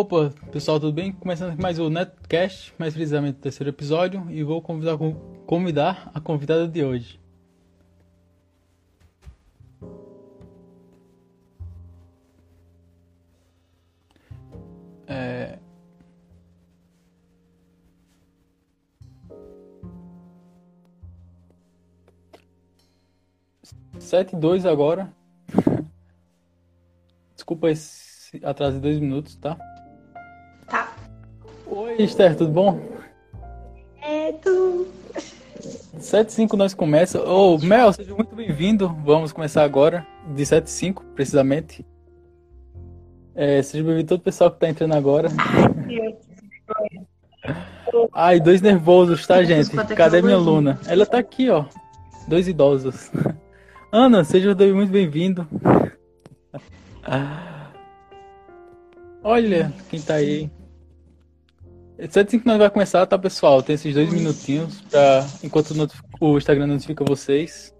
Opa, pessoal, tudo bem? Começando aqui mais o Netcast, mais precisamente o terceiro episódio, e vou convidar a convidada de hoje. Sete e 2 agora. Desculpa esse atraso de 2 minutos, tá? Tá. Oi, Esther, tudo bom? É, tudo. 7:05 nós começa. Ô, Mel, seja muito bem-vindo. Vamos começar agora, de 7:05, precisamente. Seja bem-vindo todo o pessoal que tá entrando agora. Ai, 2 nervosos, tá, gente? Cadê minha aluna? Ela tá aqui, ó. 2 idosos. Ana, seja muito bem-vindo. Olha quem tá aí. 7:05 nós vai começar, tá, pessoal? Tem esses 2 minutinhos pra... enquanto o Instagram notifica vocês.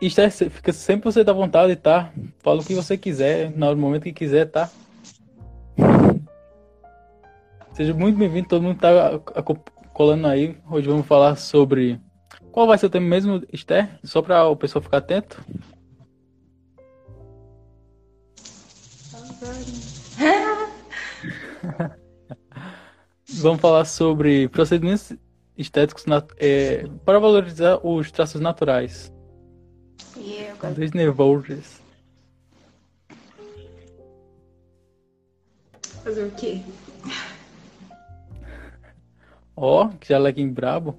E fica sempre você dá vontade, tá? Fala o que você quiser, no momento que quiser, tá? Seja muito bem-vindo, todo mundo tá colando aí. Hoje vamos falar sobre... Qual vai ser o tema mesmo, Esther? Só para o pessoal ficar atento. Vamos falar sobre procedimentos estéticos para valorizar os traços naturais. Dos nervosos. Fazer o quê? Ó, que já lá aqui em brabo.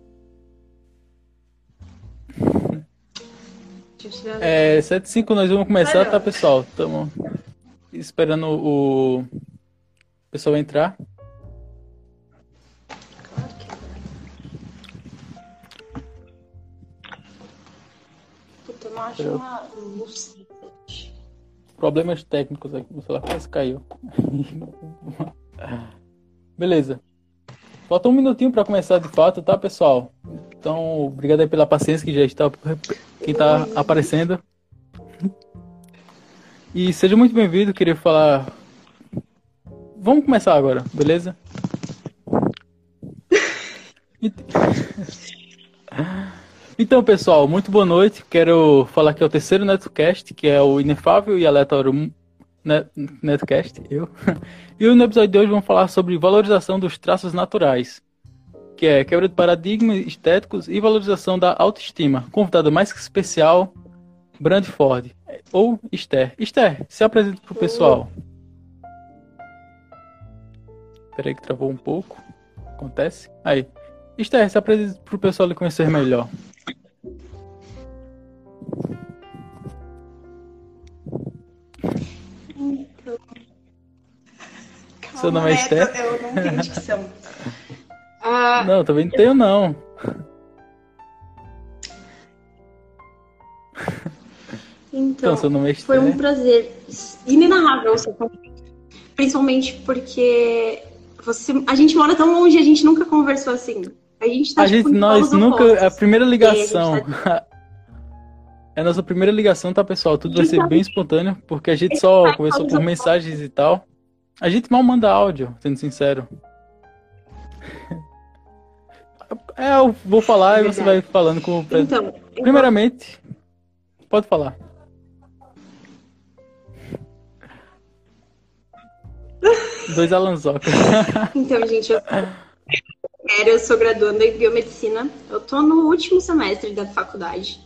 7:05 nós vamos começar, tá, pessoal? Estamos esperando o pessoal entrar. Puta, eu não acho uma luz. Problemas técnicos aqui, o celular quase caiu. Beleza. Falta 1 minutinho para começar de fato, tá, pessoal? Então, obrigado aí pela paciência que já está quem está aparecendo. E seja muito bem-vindo, queria falar... Vamos começar agora, beleza? Então, pessoal, muito boa noite. Quero falar que é o terceiro Netcast, que é o Inefável e Aleatório Netcast. E no episódio de hoje vamos falar sobre valorização dos traços naturais, que é quebra de paradigmas estéticos e valorização da autoestima. Convidada mais que especial, Brandford, ou Esther. Esther, se apresente pro pessoal. Espera aí que travou um pouco. Acontece. Aí. Esther, se apresente pro pessoal lhe conhecer melhor. Então... Seu nome é Esther? Eu não tenho dicção. Não, também não tenho, não. Então, seu nome é Esther. Foi um prazer inenarrável, principalmente porque a gente mora tão longe, a gente nunca conversou assim. A gente tá é a primeira ligação. É a nossa primeira ligação, tá, pessoal? Tudo vai ser bem espontâneo, porque a gente só conversou por mensagens e tal. A gente mal manda áudio, sendo sincero. Eu vou falar e você vai falando com o então, primeiramente, pode falar. Dois alanzocas. Então, gente, eu sou graduanda em biomedicina. Eu tô no último semestre da faculdade.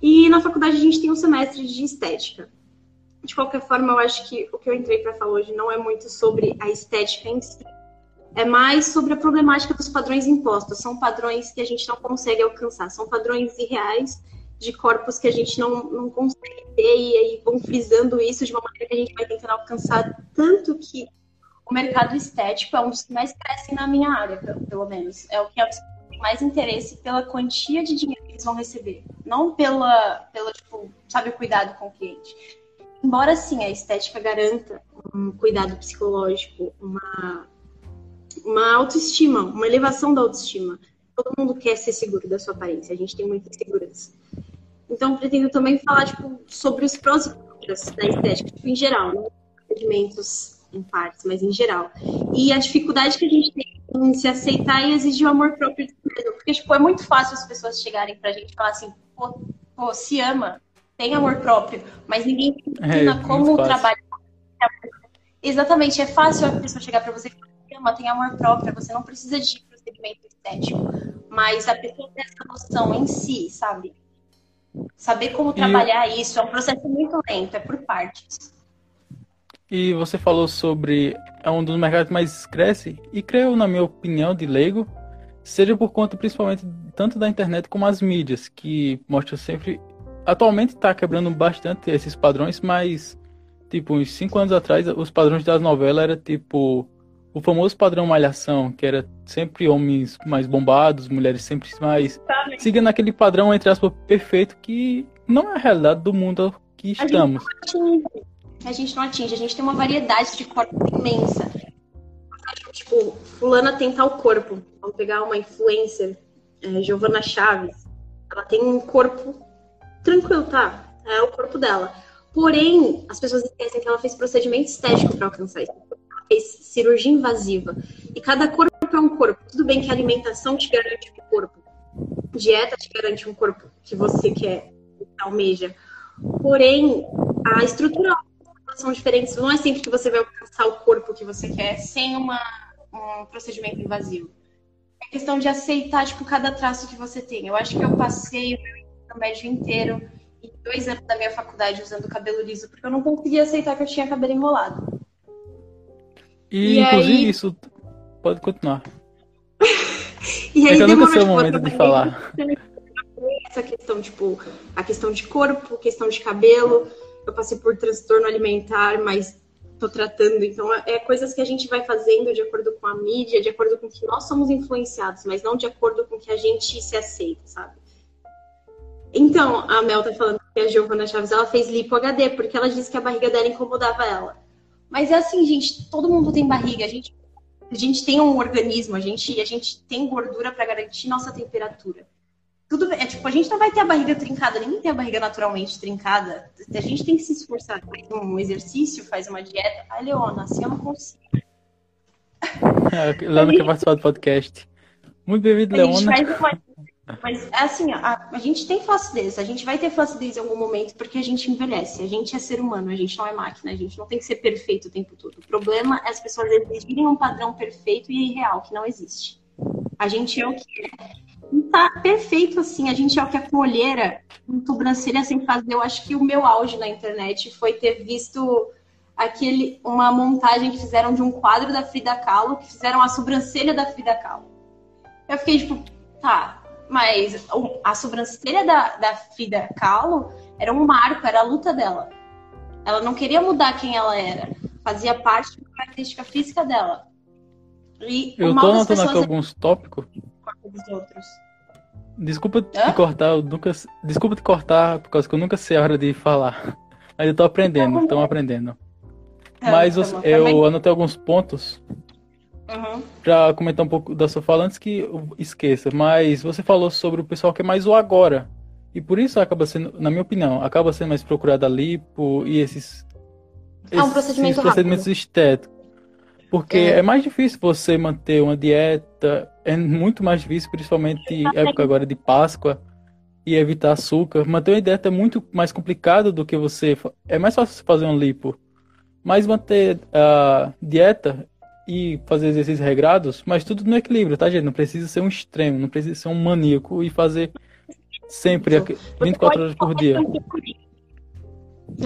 E na faculdade a gente tem um semestre de estética. De qualquer forma, eu acho que o que eu entrei para falar hoje não é muito sobre a estética em si. É mais sobre a problemática dos padrões impostos. São padrões que a gente não consegue alcançar. São padrões irreais de corpos que a gente não consegue ter e aí vão frisando isso de uma maneira que a gente vai tentando alcançar. Tanto que o mercado estético é um dos que mais crescem na minha área, pelo menos. É o que tem mais interesse pela quantia de dinheiro que eles vão receber. Não pela tipo, sabe, o cuidado com o cliente. Embora, sim, a estética garanta um cuidado psicológico, uma autoestima, uma elevação da autoestima. Todo mundo quer ser seguro da sua aparência, a gente tem muita insegurança. Então, pretendo também falar, tipo, sobre os prós e contras da estética, tipo, em geral, né? segmentos em partes, mas em geral. E a dificuldade que a gente tem em se aceitar e exigir o amor próprio de si mesmo. Porque, tipo, é muito fácil as pessoas chegarem pra gente e falar assim, pô, se ama, tem amor próprio, mas ninguém ensina como trabalhar. Exatamente, é fácil a pessoa chegar pra você e falar, se ama, tem amor próprio, você não precisa de ir pro segmento estético. Mas a pessoa tem essa noção em si, sabe? Saber como trabalhar isso é um processo muito lento, é por partes. E você falou sobre é um dos mercados que mais cresce, e creio, na minha opinião, de leigo, seja por conta principalmente tanto da internet como as mídias, que mostram sempre... Atualmente está quebrando bastante esses padrões, mas, tipo, uns 5 anos atrás, os padrões das novelas era tipo o famoso padrão Malhação, que era sempre homens mais bombados, mulheres sempre mais... Seguindo aquele padrão, entre aspas, perfeito, que não é a realidade do mundo que estamos. A gente não atinge, a gente tem uma variedade de corpos imensa. Tipo, fulana tem tal corpo. Vamos pegar uma influencer, Giovana Chaves. Ela tem um corpo tranquilo, tá? É o corpo dela. Porém, as pessoas esquecem que ela fez procedimento estético para alcançar isso. Ela fez cirurgia invasiva. E cada corpo é um corpo. Tudo bem que a alimentação te garante um corpo. Dieta te garante um corpo que você quer, almeja. Porém, a estrutura são diferentes, não é sempre que você vai alcançar o corpo que você quer sem um procedimento invasivo. É questão de aceitar, tipo, cada traço que você tem. Eu acho que eu passei o meu ensino médio inteiro e 2 anos da minha faculdade usando cabelo liso, porque eu não conseguia aceitar que eu tinha cabelo enrolado. E inclusive, aí... isso... Pode continuar. E aí, é que eu nunca sei o momento de falar. Essa questão, tipo, a questão de corpo, questão de cabelo... Eu passei por transtorno alimentar, mas tô tratando. Então, é coisas que a gente vai fazendo de acordo com a mídia, de acordo com que nós somos influenciados, mas não de acordo com que a gente se aceita, sabe? Então, a Mel tá falando que a Giovana Chaves, ela fez lipo HD, porque ela disse que a barriga dela incomodava ela. Mas é assim, gente, todo mundo tem barriga, a gente tem um organismo, a gente tem gordura pra garantir nossa temperatura. Tudo, tipo, a gente não vai ter a barriga trincada, ninguém tem a barriga naturalmente trincada. A gente tem que se esforçar, faz um exercício, faz uma dieta. Ai, Leona, assim eu não consigo. Leona quer participar do podcast. Muito bem-vindo, Leona. A gente faz uma... Mas, assim, a gente tem flacidez, a gente vai ter flacidez em algum momento porque a gente envelhece. A gente é ser humano, a gente não é máquina, a gente não tem que ser perfeito o tempo todo. O problema é as pessoas exigirem um padrão perfeito e irreal, que não existe. A gente é o que é. Não tá perfeito assim, a gente é o que é com olheira, com sobrancelha sem fazer. Eu acho que o meu auge na internet foi ter visto uma montagem que fizeram de um quadro da Frida Kahlo, que fizeram a sobrancelha da Frida Kahlo. Eu fiquei tipo, tá, mas a sobrancelha da Frida Kahlo era um marco, era a luta dela. Ela não queria mudar quem ela era, fazia parte da característica física dela. E eu tô notando aqui alguns tópicos. Dos outros. Desculpa te cortar, por causa que eu nunca sei a hora de falar. Mas eu tô aprendendo, Mas eu anotei alguns pontos pra comentar um pouco da sua fala antes que eu esqueça. Mas você falou sobre o pessoal que é mais o agora. E por isso acaba sendo, na minha opinião, mais procurado ali e esses procedimentos estéticos. Porque é mais difícil você manter uma dieta, é muito mais difícil, principalmente na época agora de Páscoa, e evitar açúcar. Manter uma dieta é muito mais complicado do que você... É mais fácil fazer um lipo. Mas manter a dieta e fazer exercícios regrados, mas tudo no equilíbrio, tá, gente? Não precisa ser um extremo, não precisa ser um maníaco e fazer sempre 24 horas por dia.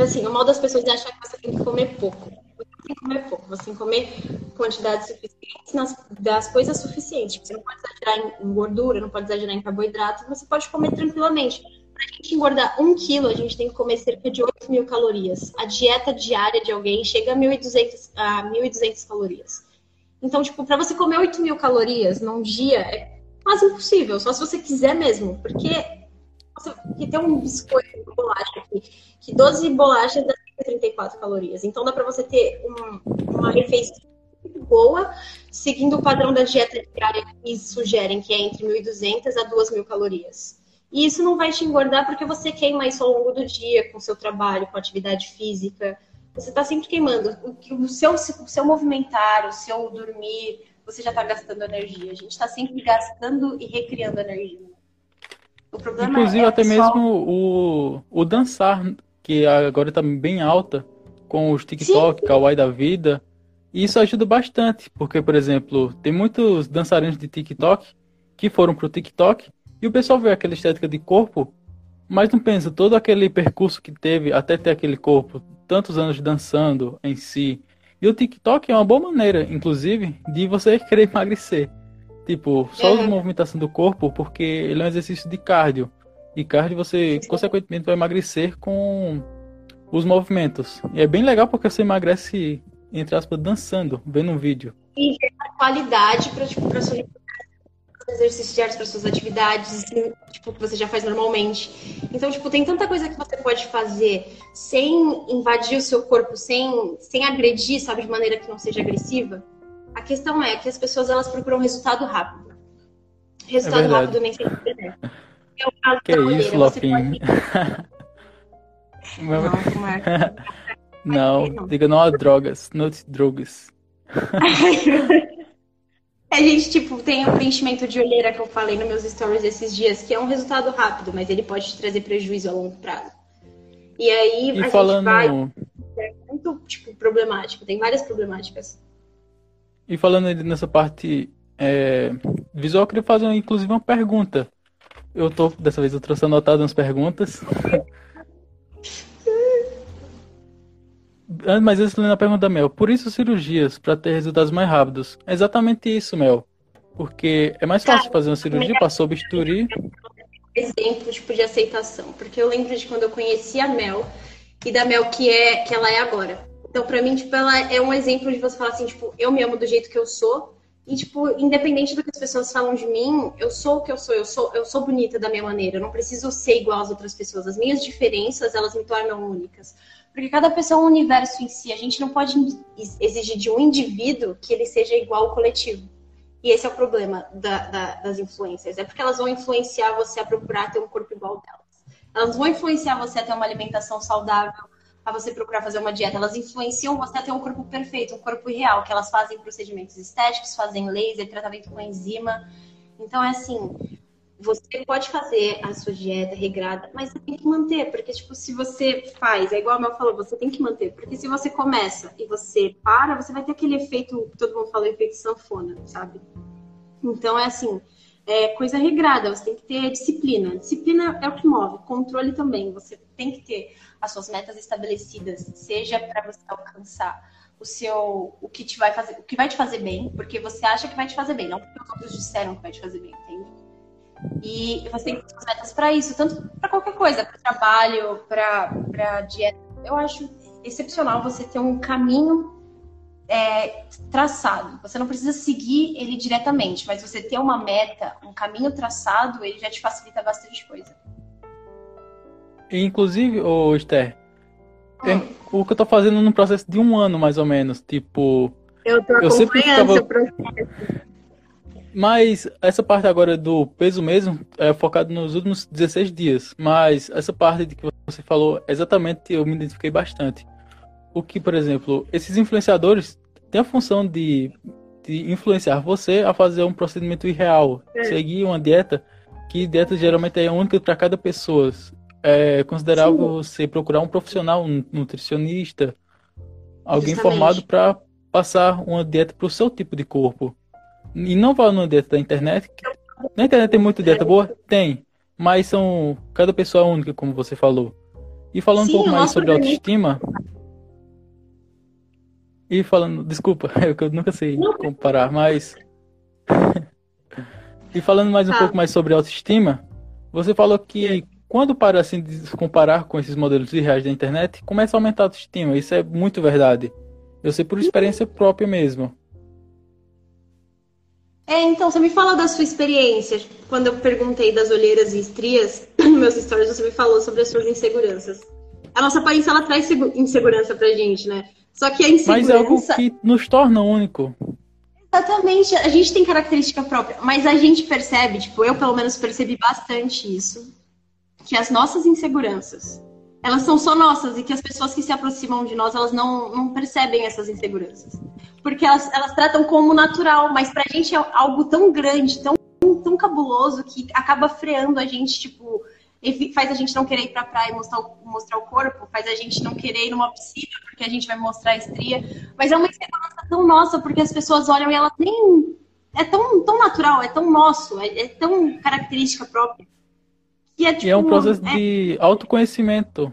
Assim, o mal das pessoas é achar que você tem que comer pouco. Você tem que comer pouco, você tem que comer quantidades suficientes das coisas suficientes. Você não pode exagerar em gordura, não pode exagerar em carboidrato, você pode comer tranquilamente. Para a gente engordar 1 quilo, a gente tem que comer cerca de 8.000 calorias. A dieta diária de alguém chega a 1.200 calorias. Então, tipo, para você comer 8.000 calorias num dia é quase impossível, só se você quiser mesmo, porque tem um biscoito, uma bolacha aqui, que 12 bolachas dá 34 calorias. Então dá pra você ter uma refeição muito boa, seguindo o padrão da dieta diária que sugerem, que é entre 1.200 a 2.000 calorias. E isso não vai te engordar porque você queima isso ao longo do dia, com o seu trabalho, com a atividade física, você está sempre queimando. O seu movimentar, o seu dormir, você já está gastando energia. A gente está sempre gastando e recriando energia. O problema inclusive é até pessoal... mesmo o dançar, que agora está bem alta, com os TikTok, sim, kawaii da vida. E isso ajuda bastante, porque, por exemplo, tem muitos dançarinos de TikTok que foram pro TikTok e o pessoal vê aquela estética de corpo, mas não pensa todo aquele percurso que teve até ter aquele corpo, tantos anos dançando em si. E o TikTok é uma boa maneira, inclusive, de você querer emagrecer. Tipo, só a movimentação do corpo, porque ele é um exercício de cardio. E cardio você, consequentemente, vai emagrecer com os movimentos. E é bem legal porque você emagrece, entre aspas, dançando, vendo um vídeo. E a qualidade para exercícios diários, para suas atividades, tipo, que você já faz normalmente. Então, tipo, tem tanta coisa que você pode fazer sem invadir o seu corpo, sem agredir, sabe, de maneira que não seja agressiva. A questão é que as pessoas, elas procuram resultado rápido. Resultado rápido nem sempre é o caso que da mulher. É isso, pode... Não, Marcos. Não, diga não a drogas. Não drogas. A gente, tipo, tem o preenchimento de olheira que eu falei nos meus stories esses dias, que é um resultado rápido, mas ele pode te trazer prejuízo a longo prazo. E aí, e a falando... gente vai... É muito, tipo, problemático. Tem várias problemáticas. E falando nessa parte visual, eu queria fazer, inclusive, uma pergunta. Dessa vez eu trouxe anotado umas perguntas. Mas eu estou lendo a pergunta da Mel. Por isso cirurgias, para ter resultados mais rápidos. É exatamente isso, Mel. Porque é mais fácil fazer uma cirurgia, passou o bisturi. Exemplo, tipo, de aceitação. Porque eu lembro de quando eu conheci a Mel e da Mel que ela é agora. Então, pra mim, tipo, ela é um exemplo de você falar assim, tipo, eu me amo do jeito que eu sou. E, tipo, independente do que as pessoas falam de mim, eu sou o que eu sou. Eu sou bonita da minha maneira. Eu não preciso ser igual às outras pessoas. As minhas diferenças, elas me tornam únicas. Porque cada pessoa é um universo em si. A gente não pode exigir de um indivíduo que ele seja igual ao coletivo. E esse é o problema das influencers. É porque elas vão influenciar você a procurar ter um corpo igual delas. Elas vão influenciar você a ter uma alimentação saudável, a você procurar fazer uma dieta. Elas influenciam você a ter um corpo perfeito, um corpo irreal, que elas fazem procedimentos estéticos, fazem laser, tratamento com enzima. Então, é assim, você pode fazer a sua dieta regrada, mas você tem que manter, porque, tipo, se você faz, é igual a Mel falou, você tem que manter, porque se você começa e você para, você vai ter aquele efeito, todo mundo fala, efeito sanfona, sabe? Então, é assim, é coisa regrada, você tem que ter disciplina. Disciplina é o que move, controle também, você tem que ter as suas metas estabelecidas, seja para você alcançar o que vai te fazer bem, porque você acha que vai te fazer bem, não porque os outros disseram que vai te fazer bem, entende? E você tem que ter suas metas para isso, tanto para qualquer coisa, para trabalho, para dieta. Eu acho excepcional você ter um caminho traçado. Você não precisa seguir ele diretamente, mas você ter uma meta, um caminho traçado, ele já te facilita bastante coisa. Inclusive, Esther, o que eu tô fazendo num processo de um ano, mais ou menos. Tipo, eu tô acompanhando seu processo. Mas essa parte agora do peso mesmo é focado nos últimos 16 dias. Mas essa parte de que você falou, exatamente, eu me identifiquei bastante. O que, por exemplo, esses influenciadores têm a função de influenciar você a fazer um procedimento irreal. Seguir uma dieta, que dieta geralmente é única para cada pessoa. É considerável você procurar um profissional, um nutricionista, alguém formado para passar uma dieta para o seu tipo de corpo. E não vá numa dieta da internet. Na internet tem muita dieta boa? Tem. Mas cada pessoa é única, como você falou. E falando um pouco mais sobre autoestima... E falando... Desculpa, eu nunca sei comparar, mas... E falando mais um pouco mais sobre autoestima, você falou que... Quando para assim de se comparar com esses modelos irreais da internet, começa a aumentar a autoestima. Isso é muito verdade. Eu sei por experiência própria mesmo. Então, você me fala da sua experiência. Quando eu perguntei das olheiras e estrias, nos meus stories, você me falou sobre as suas inseguranças. A nossa aparência, ela traz insegurança pra gente, né? Só que a insegurança... Mas é algo que nos torna único. Exatamente. A gente tem característica própria. Mas a gente percebe, tipo, eu pelo menos percebi bastante isso, que as nossas inseguranças, elas são só nossas e que as pessoas que se aproximam de nós, elas não percebem essas inseguranças. Porque elas tratam como natural, mas pra gente é algo tão grande, tão cabuloso, que acaba freando a gente, tipo, faz a gente não querer ir pra praia e mostrar o corpo, faz a gente não querer ir numa piscina porque a gente vai mostrar a estria, mas é uma insegurança tão nossa, porque as pessoas olham e elas nem... É tão natural, é tão nosso, é tão característica própria. Que é, tipo, é um processo de autoconhecimento.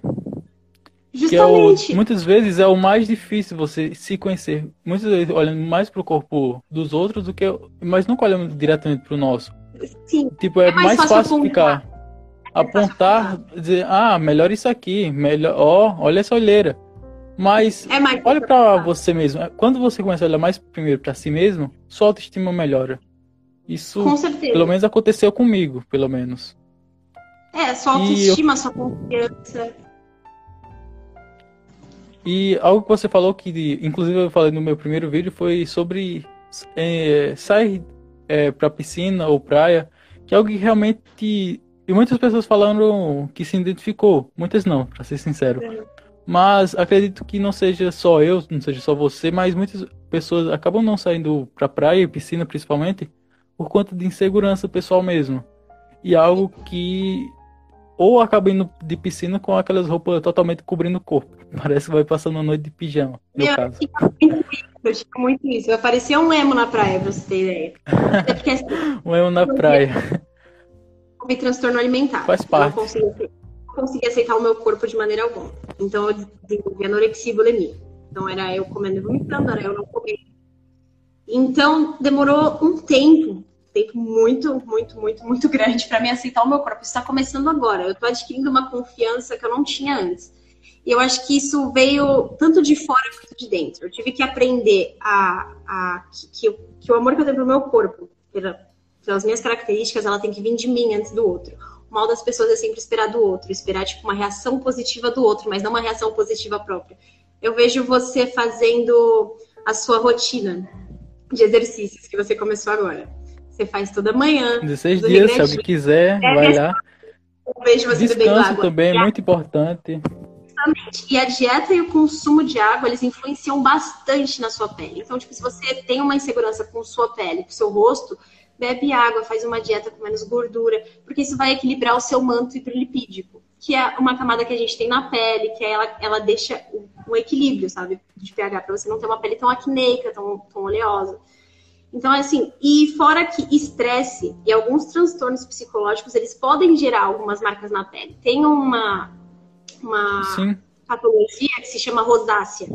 Justamente. Muitas vezes é o mais difícil você se conhecer. Muitas vezes olhando mais pro corpo dos outros do que... Mas nunca olhando diretamente pro nosso. Sim. Tipo, é mais fácil ficar... apontar, dizer, ah, melhor isso aqui, melhor, ó, olha essa olheira. Mas olha pra você mesmo. Quando você começa a olhar mais primeiro pra si mesmo, sua autoestima melhora. Isso, com certeza. Pelo menos aconteceu comigo, pelo menos. É, sua autoestima, sua confiança. E algo que você falou que, inclusive, eu falei no meu primeiro vídeo, foi sobre sair pra piscina ou praia, que é algo que realmente... E muitas pessoas falaram que se identificou. Muitas não, pra ser sincero. Mas acredito que não seja só eu, não seja só você, mas muitas pessoas acabam não saindo pra praia e piscina, principalmente, por conta de insegurança pessoal mesmo. E algo que... Ou acaba indo de piscina com aquelas roupas totalmente cobrindo o corpo. Parece que vai passando a noite de pijama, no meu caso. Eu tinha muito isso. Eu parecia um emo na praia, pra você ter ideia. Um emo na praia. Me transtorno alimentar. Faz parte. Eu não consegui aceitar o meu corpo de maneira alguma. Então eu desenvolvi anorexia e bulimia. Então era eu comendo e vomitando, era eu não comendo. Então demorou um tempo, muito grande pra mim aceitar o meu corpo. Isso tá começando agora. Eu tô adquirindo uma confiança que eu não tinha antes. E eu acho que isso veio tanto de fora quanto de dentro. Eu tive que aprender que o amor que eu tenho pro meu corpo, pelas minhas características, ela tem que vir de mim antes do outro. O mal das pessoas é sempre esperar do outro, esperar tipo uma reação positiva do outro, mas não uma reação positiva própria. Eu vejo você fazendo a sua rotina de exercícios que você começou agora. Você faz toda manhã. 16 dias, se alguém quiser, vai lá. Eu vejo você bebendo água. Descanso também, é muito importante. E a dieta e o consumo de água, eles influenciam bastante na sua pele. Então, tipo, se você tem uma insegurança com sua pele, com seu rosto, bebe água, faz uma dieta com menos gordura, porque isso vai equilibrar o seu manto hiperlipídico, que é uma camada que a gente tem na pele, que ela deixa um equilíbrio, sabe, de pH, pra você não ter uma pele tão acneica, tão oleosa. Então, assim, e fora que estresse e alguns transtornos psicológicos, eles podem gerar algumas marcas na pele. Tem uma patologia que se chama rosácea.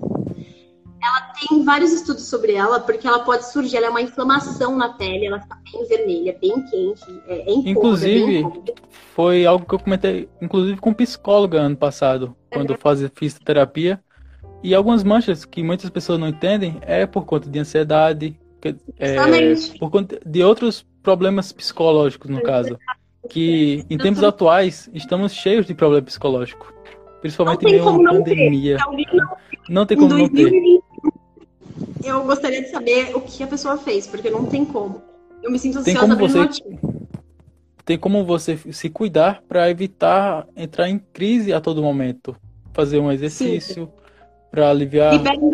Ela tem vários estudos sobre ela, porque ela pode surgir, ela é uma inflamação na pele, ela fica bem vermelha, bem quente, inclusive, foi algo que eu comentei, inclusive com psicóloga ano passado, quando eu fazia fisioterapia, e algumas manchas que muitas pessoas não entendem é por conta de ansiedade, por conta de outros problemas psicológicos, no caso, que em tempos atuais estamos cheios de problema psicológico, principalmente em meio a uma pandemia. Não tem como não ter. Eu gostaria de saber o que a pessoa fez, porque não tem como. Eu me sinto ansiosa por notícia. Tem como você se cuidar para evitar entrar em crise a todo momento. Fazer um exercício para aliviar,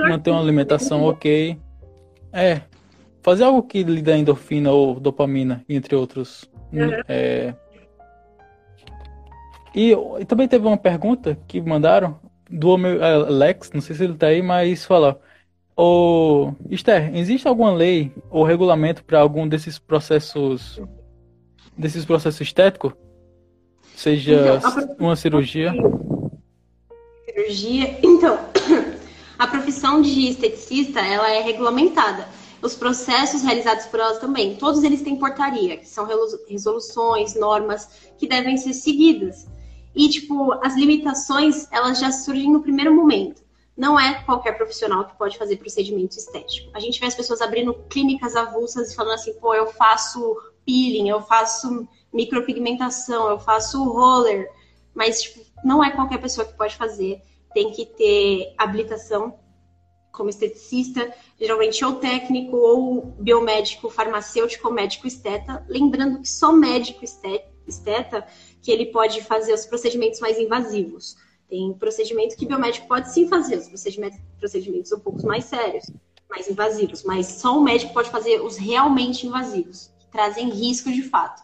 manter uma alimentação ok. Fazer algo que lhe dá endorfina ou dopamina, entre outros. E também teve uma pergunta que mandaram do meu Alex, não sei se ele tá aí, mas fala: Esther, existe alguma lei ou regulamento para algum desses processos estéticos? Seja uma cirurgia? Então, a profissão de esteticista, ela é regulamentada. Os processos realizados por elas também, todos eles têm portaria, que são resoluções, normas que devem ser seguidas. E, tipo, as limitações, elas já surgem no primeiro momento. Não é qualquer profissional que pode fazer procedimento estético. A gente vê as pessoas abrindo clínicas avulsas e falando assim, eu faço peeling, eu faço micropigmentação, eu faço roller. Mas, tipo, não é qualquer pessoa que pode fazer. Tem que ter habilitação como esteticista, geralmente ou técnico, ou biomédico, farmacêutico, médico esteta. Lembrando que só médico esteta que ele pode fazer os procedimentos mais invasivos. Tem procedimentos que o biomédico pode sim fazer, os procedimentos um pouco mais sérios, mais invasivos, mas só o médico pode fazer os realmente invasivos, que trazem risco de fato.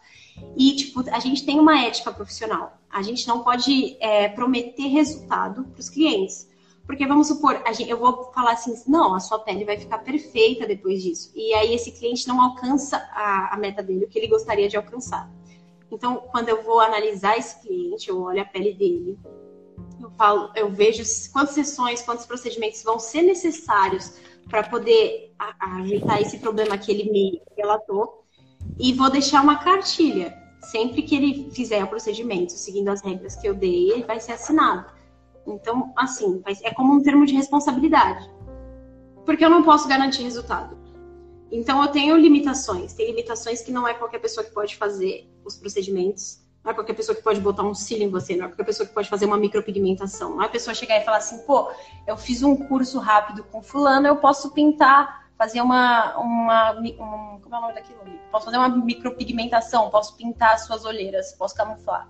E, tipo, a gente tem uma ética profissional. A gente não pode prometer resultado para os clientes. Porque, vamos supor, eu vou falar assim, não, a sua pele vai ficar perfeita depois disso. E aí esse cliente não alcança a meta dele, o que ele gostaria de alcançar. Então, quando eu vou analisar esse cliente, eu olho a pele dele, eu vejo quantas sessões, quantos procedimentos vão ser necessários para poder ajeitar esse problema que ele me relatou. E vou deixar uma cartilha. Sempre que ele fizer o procedimento, seguindo as regras que eu dei, ele vai ser assinado. Então, assim, é como um termo de responsabilidade. Porque eu não posso garantir resultado. Então, eu tenho limitações. Tem limitações que não é qualquer pessoa que pode fazer os procedimentos. Não é qualquer pessoa que pode botar um cílio em você. Não é qualquer pessoa que pode fazer uma micropigmentação. Não é a pessoa chegar e falar assim, pô, eu fiz um curso rápido com fulano, eu posso pintar... fazer como é o nome daquilo? Posso fazer uma micropigmentação, posso pintar as suas olheiras, posso camuflar.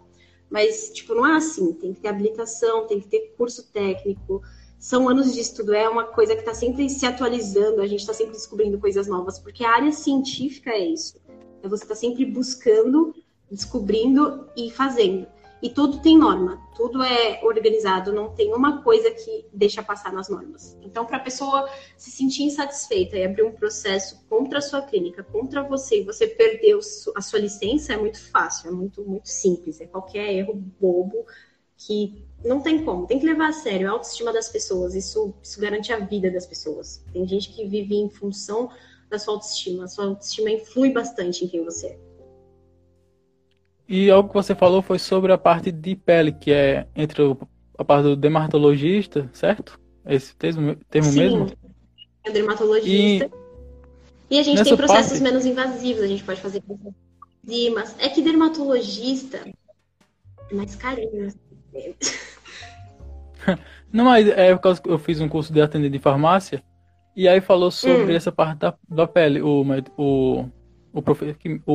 Mas, tipo, não é assim. Tem que ter habilitação, tem que ter curso técnico. São anos de estudo. É uma coisa que está sempre se atualizando. A gente está sempre descobrindo coisas novas. Porque a área científica é isso. Você está sempre buscando, descobrindo e fazendo. E tudo tem norma. Tudo é organizado, não tem uma coisa que deixa passar nas normas. Então, para a pessoa se sentir insatisfeita e abrir um processo contra a sua clínica, contra você, e você perder a sua licença, é muito fácil, é muito, muito simples. É qualquer erro bobo que não tem como. Tem que levar a sério a autoestima das pessoas. Isso garante a vida das pessoas. Tem gente que vive em função da sua autoestima. A sua autoestima influi bastante em quem você é. E algo que você falou foi sobre a parte de pele, que é entre a parte do dermatologista, certo? Esse termo mesmo? Sim, é o dermatologista. E a gente tem processos menos invasivos, a gente pode fazer coisas enzimas. É que dermatologista é mais carinho. Não, mas é por causa que eu fiz um curso de atendente de farmácia, e aí falou sobre essa parte da pele. O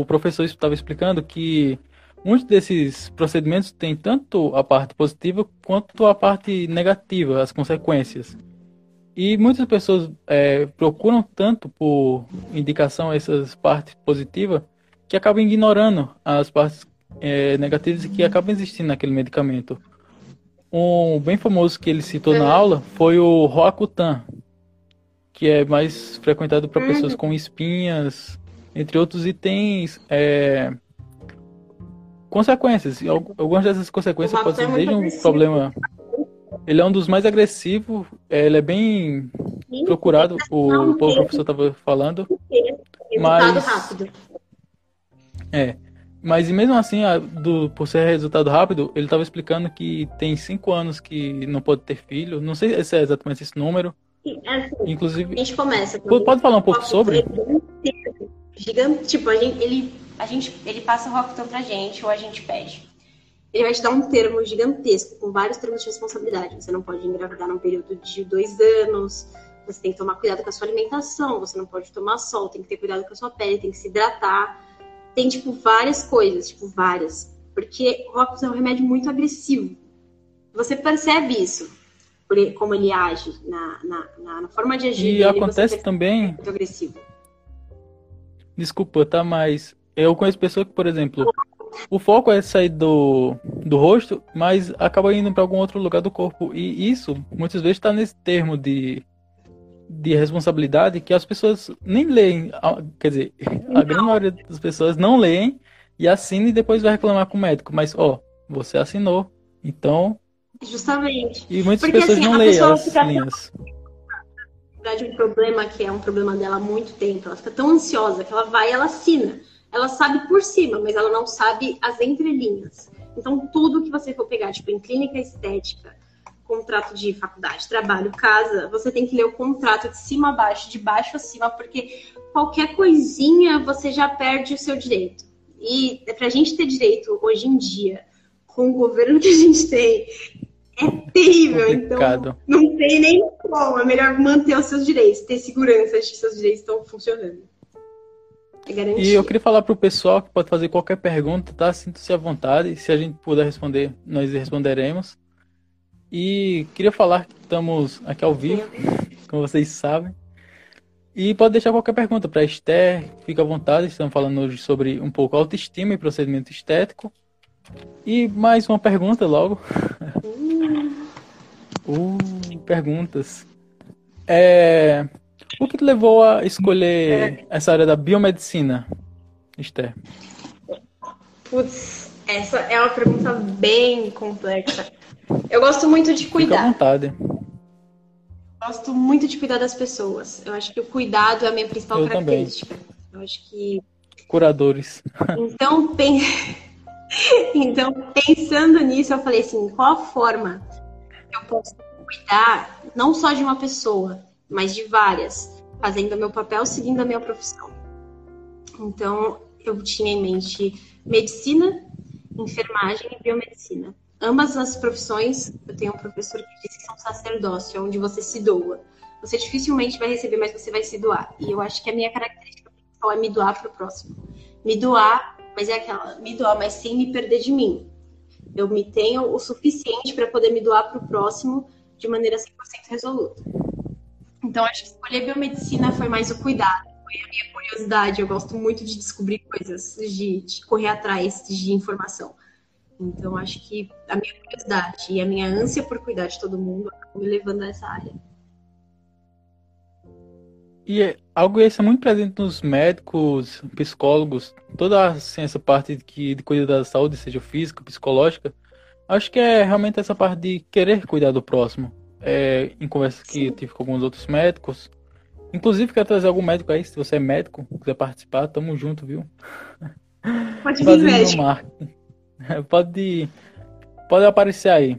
professor estava explicando que muitos desses procedimentos têm tanto a parte positiva quanto a parte negativa, as consequências. E muitas pessoas procuram tanto por indicação essas partes positivas que acabam ignorando as partes negativas que acabam existindo naquele medicamento. Um bem famoso que ele citou na aula foi o Roacutan, que é mais frequentado para pessoas com espinhas, entre outros itens... consequências. Algumas dessas consequências podem ser um problema. Ele é um dos mais agressivos. Ele é bem procurado. O professor estava falando. Mas rápido. Mas mesmo assim, por ser resultado rápido, ele estava explicando que tem 5 anos que não pode ter filho. Não sei se é exatamente esse número. Assim, inclusive, a gente começa. Pode falar um pouco sobre? Gigante, tipo, ele passa o Roacutan pra gente, ou a gente pede. Ele vai te dar um termo gigantesco, com vários termos de responsabilidade. Você não pode engravidar num período de 2 anos, você tem que tomar cuidado com a sua alimentação, você não pode tomar sol, tem que ter cuidado com a sua pele, tem que se hidratar. Tem, tipo, várias coisas, Porque o Roacutan é um remédio muito agressivo. Você percebe isso, como ele age, na forma de agir. E acontece também... muito agressivo. Desculpa, tá? Mas eu conheço pessoas que, por exemplo, o foco é sair do rosto, mas acaba indo para algum outro lugar do corpo. E isso, muitas vezes, está nesse termo de responsabilidade que as pessoas nem leem. Quer dizer, a grande maioria das pessoas não leem e assina e depois vai reclamar com o médico. Mas, você assinou, então... Justamente. E muitas pessoas não leem as linhas. De um problema que é um problema dela há muito tempo, ela fica tão ansiosa que ela vai e ela assina, ela sabe por cima, mas ela não sabe as entrelinhas. Então tudo que você for pegar, tipo em clínica estética, contrato de faculdade, trabalho, casa, você tem que ler o contrato de cima a baixo, de baixo a cima, porque qualquer coisinha você já perde o seu direito. E pra gente ter direito hoje em dia, com o governo que a gente tem, é terrível, complicado. Então não tem nem como, é melhor manter os seus direitos, ter segurança de que seus direitos estão funcionando. É garantia. E eu queria falar pro pessoal que pode fazer qualquer pergunta, tá? Sinta-se à vontade, se a gente puder responder, nós responderemos. E queria falar que estamos aqui ao vivo, como vocês sabem. E pode deixar qualquer pergunta para a Esther, fica à vontade. Estamos falando hoje sobre um pouco autoestima e procedimento estético. E mais uma pergunta logo. Perguntas. O que te levou a escolher essa área da biomedicina, Esther? Putz, essa é uma pergunta bem complexa. Eu gosto muito de cuidar. Fica à vontade. Gosto muito de cuidar das pessoas. Eu acho que o cuidado é a minha principal característica. Também. Eu acho que... Curadores. Então, então, pensando nisso, eu falei assim, qual a forma que eu posso cuidar não só de uma pessoa, mas de várias, fazendo o meu papel, seguindo a minha profissão. Então, eu tinha em mente medicina, enfermagem e biomedicina. Ambas as profissões, eu tenho um professor que diz que são sacerdócio, onde você se doa. Você dificilmente vai receber, mas você vai se doar. E eu acho que a minha característica principal é me doar para o próximo. Me doar, mas é aquela, me doar, mas sem me perder de mim. Eu me tenho o suficiente para poder me doar para o próximo de maneira 100% resoluta. Então, acho que escolher biomedicina foi mais o cuidado, foi a minha curiosidade. Eu gosto muito de descobrir coisas, de correr atrás de informação. Então, acho que a minha curiosidade e a minha ânsia por cuidar de todo mundo acabam me levando a essa área. E algo esse é muito presente nos médicos, psicólogos, toda assim, essa parte de cuidar da saúde, seja física, psicológica. Acho que é realmente essa parte de querer cuidar do próximo. Em conversa que eu tive com alguns outros médicos. Inclusive, quero trazer algum médico aí, se você é médico, quiser participar, tamo junto, viu? Pode vir, médico. Pode aparecer aí.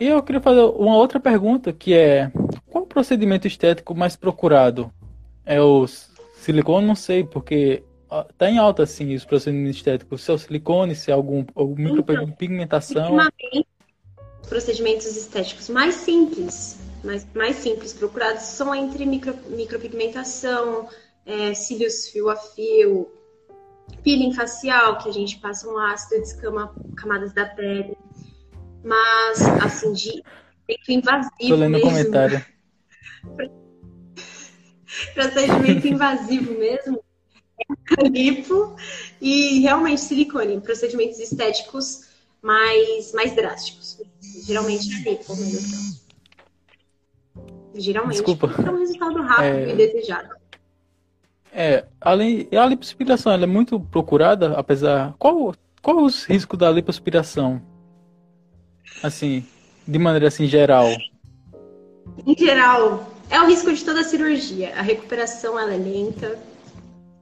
E eu queria fazer uma outra pergunta, que é... Qual o procedimento estético mais procurado? É o silicone? Não sei, porque tá em alta, assim, os procedimentos estéticos. Se é o silicone, se é algum micropigmentação... Procedimentos estéticos mais simples procurados são entre micropigmentação, cílios fio a fio, peeling facial, que a gente passa um ácido e descama camadas da pele, mas assim, de feito invasivo. Tô lendo mesmo. Comentário. Procedimento invasivo mesmo, lipo e realmente silicone, procedimentos estéticos mais drásticos. Geralmente é lipo, mas geralmente é um resultado rápido e desejado. Além, a lipoaspiração, ela é muito procurada, apesar... Qual os riscos da lipoaspiração? Assim, de maneira assim, geral. Em geral, é o risco de toda a cirurgia. A recuperação, ela é lenta,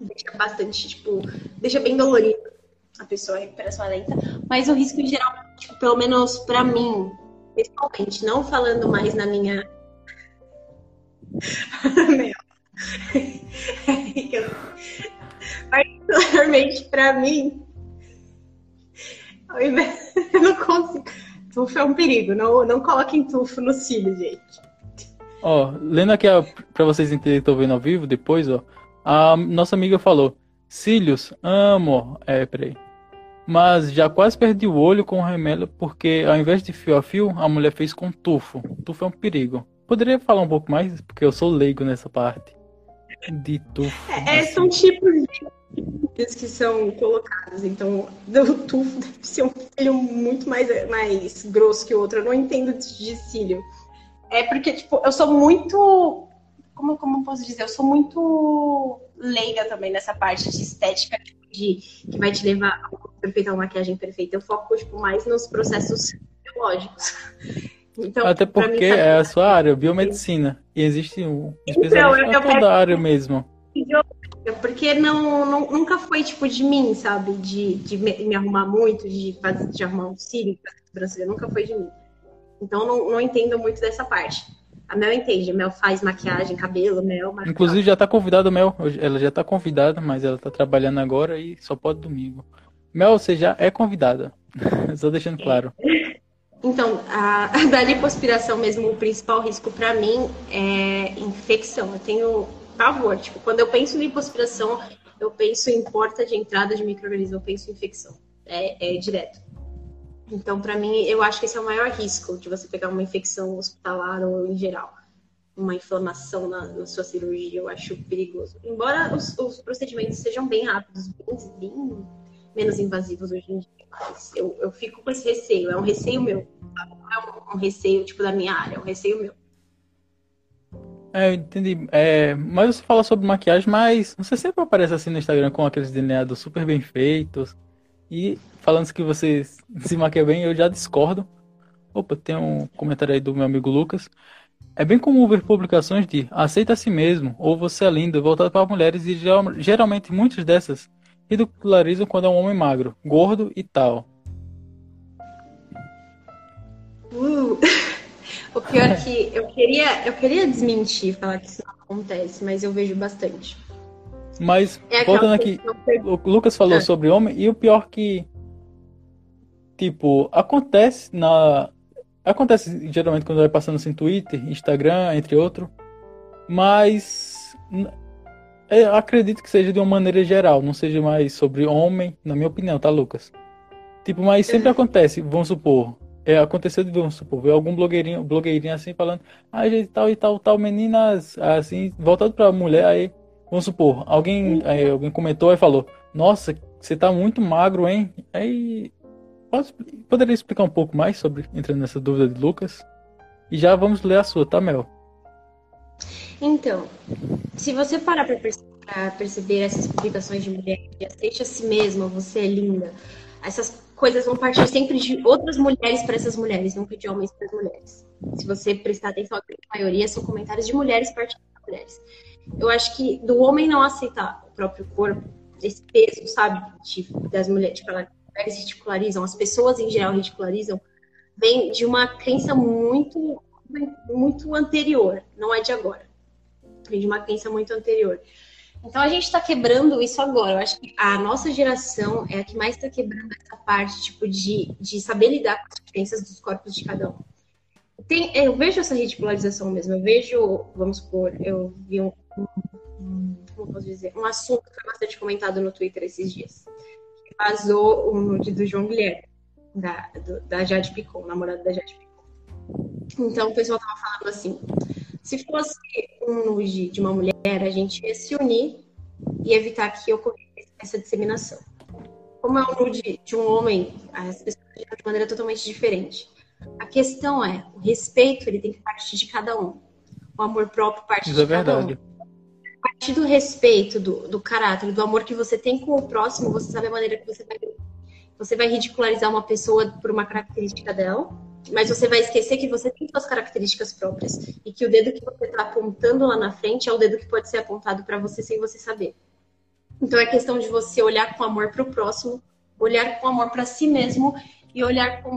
deixa bastante, deixa bem dolorido. A pessoa recuperação lenta, mas o risco em geral, pelo menos pra mim, principalmente, não falando mais na minha... Particularmente pra mim, eu não consigo. Tufo é um perigo, não coloquem tufo no cílio, gente. Lendo aqui, pra vocês entenderem que eu tô vendo ao vivo, depois, a nossa amiga falou, cílios, amo, peraí. Mas já quase perdi o olho com o remelo, porque ao invés de fio a fio, a mulher fez com tufo. Tufo é um perigo. Poderia falar um pouco mais? Porque eu sou leigo nessa parte. De tufo. São tipos de que são colocados. Então, o tufo deve ser um cílio muito mais grosso que o outro. Eu não entendo de cílio. É porque, eu sou muito... Como posso dizer? Eu sou muito leiga também nessa parte de estética, que vai te levar a perfeitar uma maquiagem perfeita. Eu foco, mais nos processos biológicos. Então, até porque é a sua área, biomedicina. E existe um especialista em toda a área mesmo. Porque nunca foi, de mim, sabe? De me arrumar muito, de arrumar um cílio, nunca foi de mim. Então, não entendo muito dessa parte. A Mel entende, a Mel faz maquiagem, cabelo, maquiagem. Inclusive já tá convidada a Mel, ela já tá convidada, mas ela tá trabalhando agora e só pode domingo. Mel, você já é convidada, só deixando claro. Então, da lipoaspiração mesmo, o principal risco pra mim é infecção. Eu tenho pavor, quando eu penso em lipoaspiração, eu penso em porta de entrada de micro-organismo, eu penso em infecção, é direto. Então, para mim, eu acho que esse é o maior risco de você pegar uma infecção hospitalar ou em geral. Uma inflamação na sua cirurgia, eu acho perigoso. Embora os procedimentos sejam bem rápidos, bem menos invasivos hoje em dia, mas eu fico com esse receio. É um receio meu. Não é um receio tipo da minha área, é um receio meu. É, eu entendi. É, mas você fala sobre maquiagem, mas você sempre aparece assim no Instagram com aqueles delineados super bem feitos. E falando que você se maquia bem, eu já discordo. Opa, tem um comentário aí do meu amigo Lucas. É bem comum ver publicações de aceita a si mesmo, ou você é lindo, voltado para mulheres, e geralmente muitas dessas ridicularizam quando é um homem magro, gordo e tal. O pior é que eu queria desmentir, falar que isso não acontece, mas eu vejo bastante. Mas, voltando aqui, o Lucas falou sobre homem, e o pior que, tipo, acontece geralmente quando vai passando assim, Twitter, Instagram, entre outros, mas eu acredito que seja de uma maneira geral, não seja mais sobre homem, na minha opinião, tá, Lucas? Tipo, mas sempre acontece, vamos supor, ver algum blogueirinho assim falando, gente, tal, meninas, assim, voltado pra mulher, aí, vamos supor, alguém comentou e falou, nossa, você tá muito magro, hein? Aí... Poderia explicar um pouco mais sobre, entrando nessa dúvida de Lucas? E já vamos ler a sua, tá, Mel? Então, se você parar para perceber essas publicações de mulher, de aceite a si mesma, você é linda, essas coisas vão partir sempre de outras mulheres para essas mulheres, nunca de homens para as mulheres. Se você prestar atenção, a maioria são comentários de mulheres partindo das mulheres. Eu acho que do homem não aceitar o próprio corpo, esse peso, sabe, das mulheres, tipo, eles ridicularizam, as pessoas em geral ridicularizam, vem de uma crença muito, muito anterior, não é de agora. Vem de uma crença muito anterior. Então a gente está quebrando isso agora. Eu acho que a nossa geração é a que mais está quebrando essa parte tipo, de saber lidar com as diferenças dos corpos de cada um. Eu vejo essa ridicularização mesmo. Eu vejo, vamos supor, eu vi como posso dizer, um assunto que foi bastante comentado no Twitter esses dias. Vazou o nude do João Guilherme, da Jade Picon, namorado da Jade Picon. Então o pessoal tava falando assim, se fosse um nude de uma mulher, a gente ia se unir e evitar que ocorresse essa disseminação. Como é um nude de um homem, as pessoas lidam de maneira totalmente diferente. A questão é, o respeito ele tem que partir de cada um. O amor próprio parte de cada um. Isso é verdade. A partir do respeito, do caráter, do amor que você tem com o próximo, você sabe a maneira que você vai... Você vai ridicularizar uma pessoa por uma característica dela, mas você vai esquecer que você tem suas características próprias e que o dedo que você está apontando lá na frente é o dedo que pode ser apontado para você sem você saber. Então é questão de você olhar com amor para o próximo, olhar com amor para si mesmo e olhar com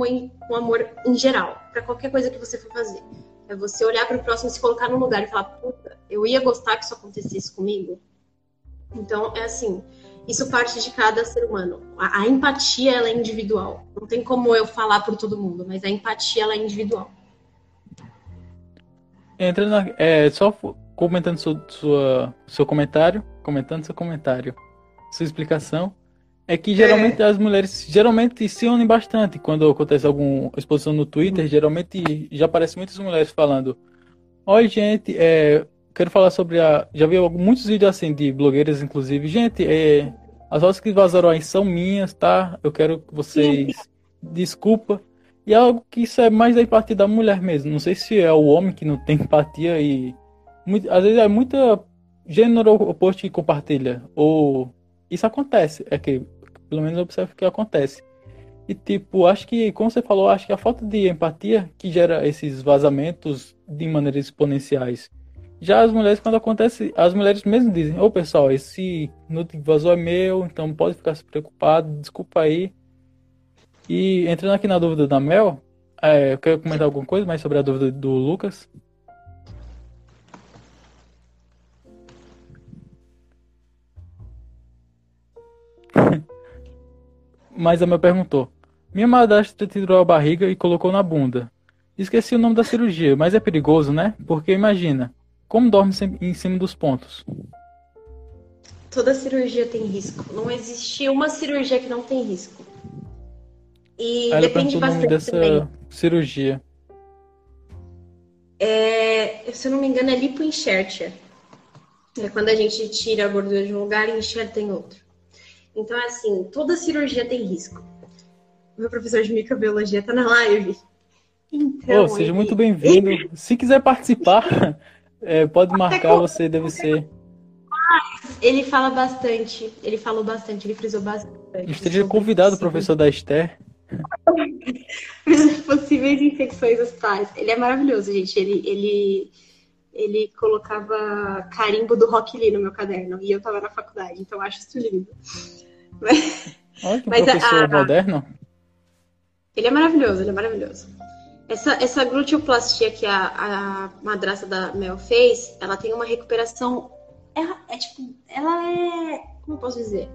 amor em geral, para qualquer coisa que você for fazer. É você olhar para o próximo, se colocar num lugar e falar, puta, eu ia gostar que isso acontecesse comigo. Então, é assim, isso parte de cada ser humano. A empatia, ela é individual. Não tem como eu falar por todo mundo, mas a empatia, ela é individual. Só comentando seu comentário, sua explicação, é que geralmente as mulheres se unem bastante. Quando acontece alguma exposição no Twitter, geralmente já aparecem muitas mulheres falando: oi, gente, quero falar sobre a... Já vi muitos vídeos assim de blogueiras, inclusive. Gente, as fotos que vazaram aí são minhas, tá? Eu quero que vocês... Desculpa. E é algo que isso é mais da empatia da mulher mesmo. Não sei se é o homem que não tem empatia e... às vezes é muita gênero oposto que compartilha. Ou... Isso acontece, é que pelo menos eu observo que acontece. E tipo, acho que, como você falou, acho que a falta de empatia que gera esses vazamentos de maneiras exponenciais. Já as mulheres, quando acontece, as mulheres mesmo dizem, ô pessoal, esse nude que vazou é meu, então pode ficar se preocupado, desculpa aí. E entrando aqui na dúvida da Mel, eu quero comentar alguma coisa mais sobre a dúvida do Lucas. Mas a Mel perguntou: minha madrasta tirou a barriga e colocou na bunda. Esqueci o nome da cirurgia, mas é perigoso, né? Porque imagina, como dorme em cima dos pontos? Toda cirurgia tem risco. Não existe uma cirurgia que não tem risco. E ela depende bastante dessa também. Cirurgia. Se eu não me engano, é lipoenxertia. É quando a gente tira a gordura de um lugar e enxerta em outro. Então, assim, toda cirurgia tem risco. Meu professor de microbiologia está na live. Então, seja muito bem-vindo. Se quiser participar, pode marcar, você deve ser. Ele fala bastante, ele falou bastante, ele frisou bastante. Esteja convidado, professor da Esther. Possíveis infecções hospitais. Ele é maravilhoso, gente. Ele colocava carimbo do Rock Lee no meu caderno e eu tava na faculdade, então acho isso lindo. Olha que professor moderno. Ele é maravilhoso, ele é maravilhoso. Essa gluteoplastia que a madrasta da Mel fez, ela tem uma recuperação. Como eu posso dizer?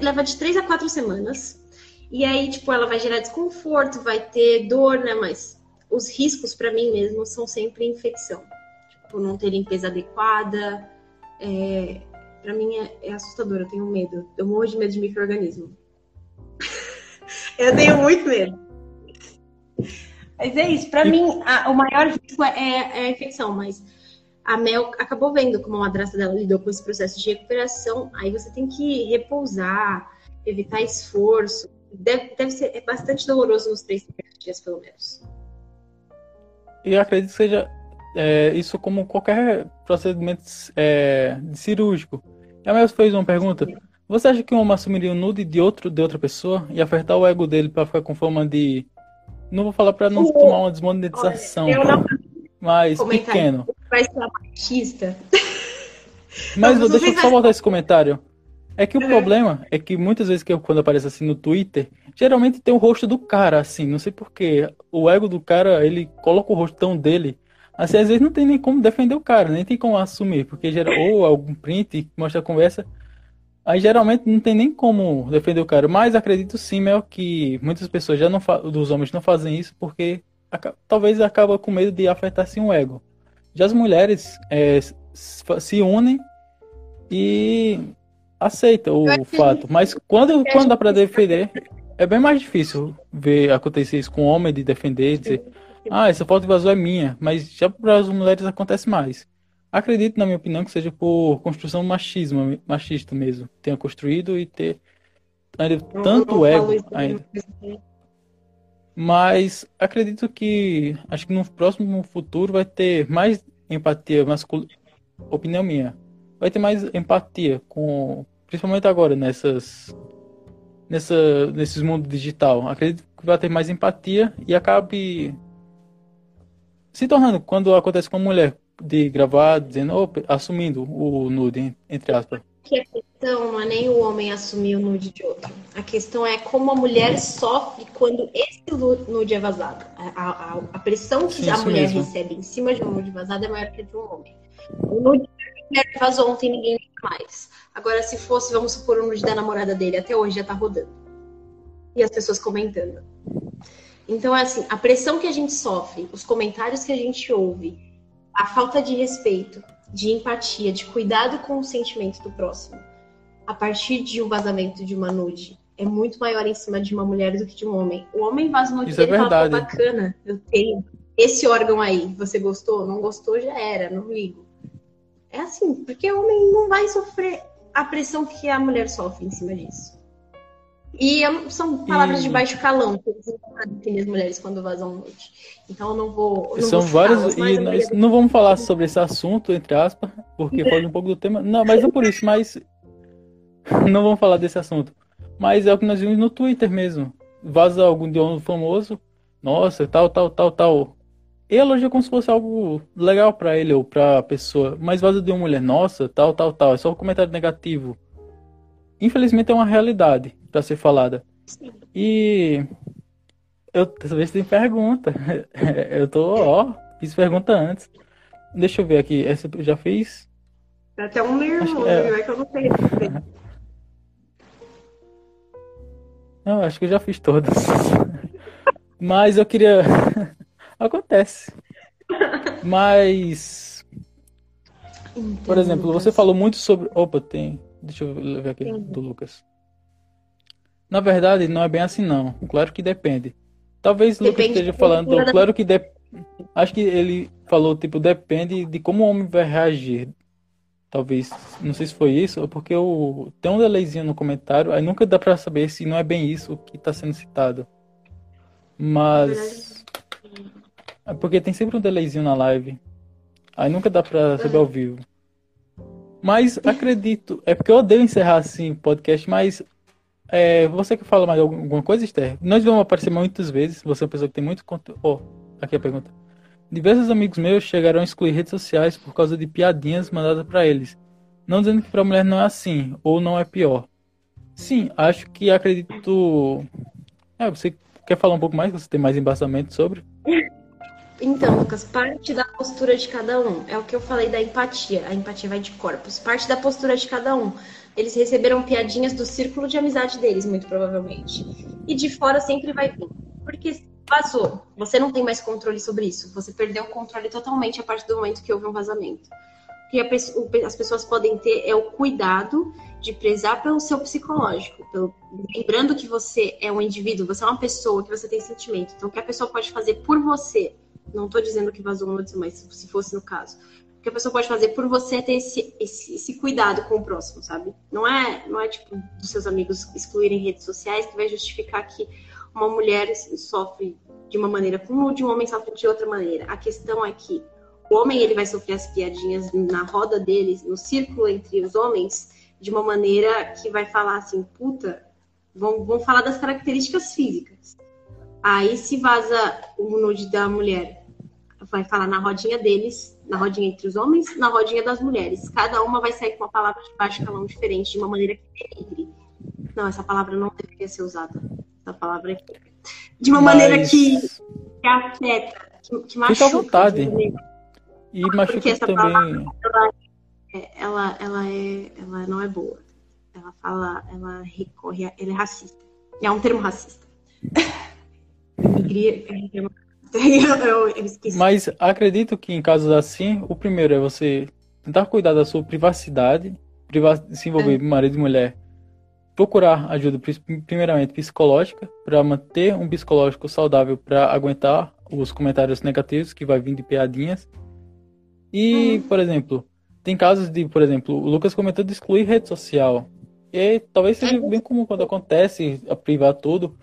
Leva de 3 a 4 semanas. E aí, tipo, ela vai gerar desconforto, vai ter dor, né? Mas os riscos pra mim mesmo são sempre infecção. Tipo, não ter limpeza adequada. Pra mim é assustador, eu tenho medo. Eu morro de medo de micro-organismo. Eu tenho muito medo. Mas é isso. Pra mim, o maior risco é a infecção, mas a Mel acabou vendo como a madrasta dela lidou com esse processo de recuperação. Aí você tem que repousar, evitar esforço. Deve ser bastante doloroso nos 3 primeiros dias, pelo menos. E eu acredito que seja isso como qualquer procedimento cirúrgico. A Mel fez uma pergunta. Você acha que um homem assumiria o nude de outra pessoa e afetar o ego dele para ficar com forma de... Não vou falar para não tomar uma desmonetização. Olha, eu não... Mas pequeno. Vai ser machista. Mas deixa eu só botar esse comentário. É que o problema é que muitas vezes quando aparece assim no Twitter, geralmente tem o rosto do cara, assim. Não sei porquê. O ego do cara, ele coloca o rostão dele. Assim, às vezes não tem nem como defender o cara, nem tem como assumir. Porque ou algum print que mostra a conversa. Aí, geralmente, não tem nem como defender o cara. Mas acredito sim, Mel, que muitas pessoas já não dos homens não fazem isso porque talvez acaba com medo de afetar assim o ego. Já as mulheres se unem e aceitam o fato. Mas quando dá para defender, é bem mais difícil ver acontecer isso com o homem, de defender, dizer, essa foto vazou é minha. Mas já para as mulheres acontece mais. Acredito, na minha opinião, que seja por construção machista mesmo. Tenha construído e ter ainda tanto ego ainda. Mas acredito que, acho que no próximo futuro vai ter mais empatia masculina. Opinião minha. Vai ter mais empatia com, principalmente agora, nesses mundos digital. Acredito que vai ter mais empatia e acabe se tornando, quando acontece com a mulher, de gravar, dizendo, assumindo o nude, entre aspas. Que a questão não é nem o homem assumir o nude de outro. A questão é como a mulher sofre quando esse nude é vazado. A pressão que a mulher recebe em cima de um nude vazado é maior que a de um homem. O nude da mulher vazou ontem, ninguém mais. Agora, se fosse, vamos supor, o nude da namorada dele, até hoje já tá rodando. E as pessoas comentando. Então, é assim, a pressão que a gente sofre, os comentários que a gente ouve, a falta de respeito, de empatia, de cuidado com o sentimento do próximo, a partir de um vazamento de uma nude, é muito maior em cima de uma mulher do que de um homem. O homem vaza nude dele e fala, bacana, eu tenho esse órgão aí, você gostou? Não gostou, já era, não ligo. É assim, porque o homem não vai sofrer a pressão que a mulher sofre em cima disso. E são palavras de baixo calão que as mulheres quando vazam nude. Então eu não vou. São várias. E nós não vamos falar sobre esse assunto, entre aspas, porque foge um pouco do tema. Não, mas não por isso, mas. Não vamos falar desse assunto. Mas é o que nós vimos no Twitter mesmo. Vaza algum de um famoso. Nossa, tal. Ele elogia como se fosse algo legal pra ele ou pra pessoa. Mas vaza de uma mulher. Nossa, tal. É só um comentário negativo. Infelizmente é uma realidade para ser falada. Sim. E eu talvez tem pergunta. Eu tô, fiz pergunta antes. Deixa eu ver aqui. Essa eu já fiz. Tá até um meio longo, que eu não sei. Não, acho que eu já fiz todas. Mas eu queria. Acontece. Mas. Entendo, por exemplo, Lucas. Você falou muito sobre. Deixa eu ver aqui do Lucas. Na verdade, não é bem assim, não. Claro que depende. Talvez o Lucas esteja falando... Claro que acho que ele falou, tipo, depende de como o homem vai reagir. Talvez, não sei se foi isso, porque tem um delayzinho no comentário, aí nunca dá pra saber se não é bem isso que tá sendo citado. Mas... é porque tem sempre um delayzinho na live. Aí nunca dá pra saber ao vivo. Mas acredito... É porque eu odeio encerrar assim o podcast, mas... você que fala mais alguma coisa, Esther? Nós vamos aparecer muitas vezes. Você é uma pessoa que tem muito conteúdo. Oh, aqui a pergunta. Diversos amigos meus chegaram a excluir redes sociais por causa de piadinhas mandadas pra eles. Não dizendo que pra mulher não é assim, ou não é pior. Sim, acho que acredito... Você quer falar um pouco mais? Você tem mais embasamento sobre? Então, Lucas, parte da postura de cada um. É o que eu falei da empatia. A empatia vai de corpos. Parte da postura de cada um. Eles receberam piadinhas do círculo de amizade deles, muito provavelmente. E de fora sempre vai vir. Porque vazou. Você não tem mais controle sobre isso. Você perdeu o controle totalmente a partir do momento que houve um vazamento. O que as pessoas podem ter é o cuidado de prezar pelo seu psicológico. Lembrando que você é um indivíduo, você é uma pessoa, que você tem sentimento. Então, o que a pessoa pode fazer por você... Não estou dizendo que vazou nudes, mas se fosse no caso... O que a pessoa pode fazer por você é ter esse cuidado com o próximo, sabe? Não é tipo dos seus amigos excluírem redes sociais que vai justificar que uma mulher sofre de uma maneira com um, de um homem sofre de outra maneira. A questão é que o homem ele vai sofrer as piadinhas na roda deles, no círculo entre os homens, de uma maneira que vai falar assim, puta, vão falar das características físicas. Aí se vaza o nude da mulher, vai falar na rodinha deles, na rodinha entre os homens, na rodinha das mulheres. Cada uma vai sair com uma palavra de baixo calão diferente, de uma maneira que denigre. Não, essa palavra não deveria ser usada. Essa palavra é de uma maneira que afeta, que machuca. Fica à vontade. E machuca porque essa também. Palavra, ela não é boa. Ela fala, ela recorre, ela é racista. É um termo racista. Eu esqueci. Mas acredito que em casos assim, o primeiro é você tentar cuidar da sua privacidade, se envolver com marido e mulher, procurar ajuda primeiramente psicológica, para manter um psicológico saudável, para aguentar os comentários negativos que vai vir de piadinhas. E, por exemplo, tem casos de, por exemplo, o Lucas comentou de excluir rede social. E talvez seja bem comum quando acontece, a privar tudo.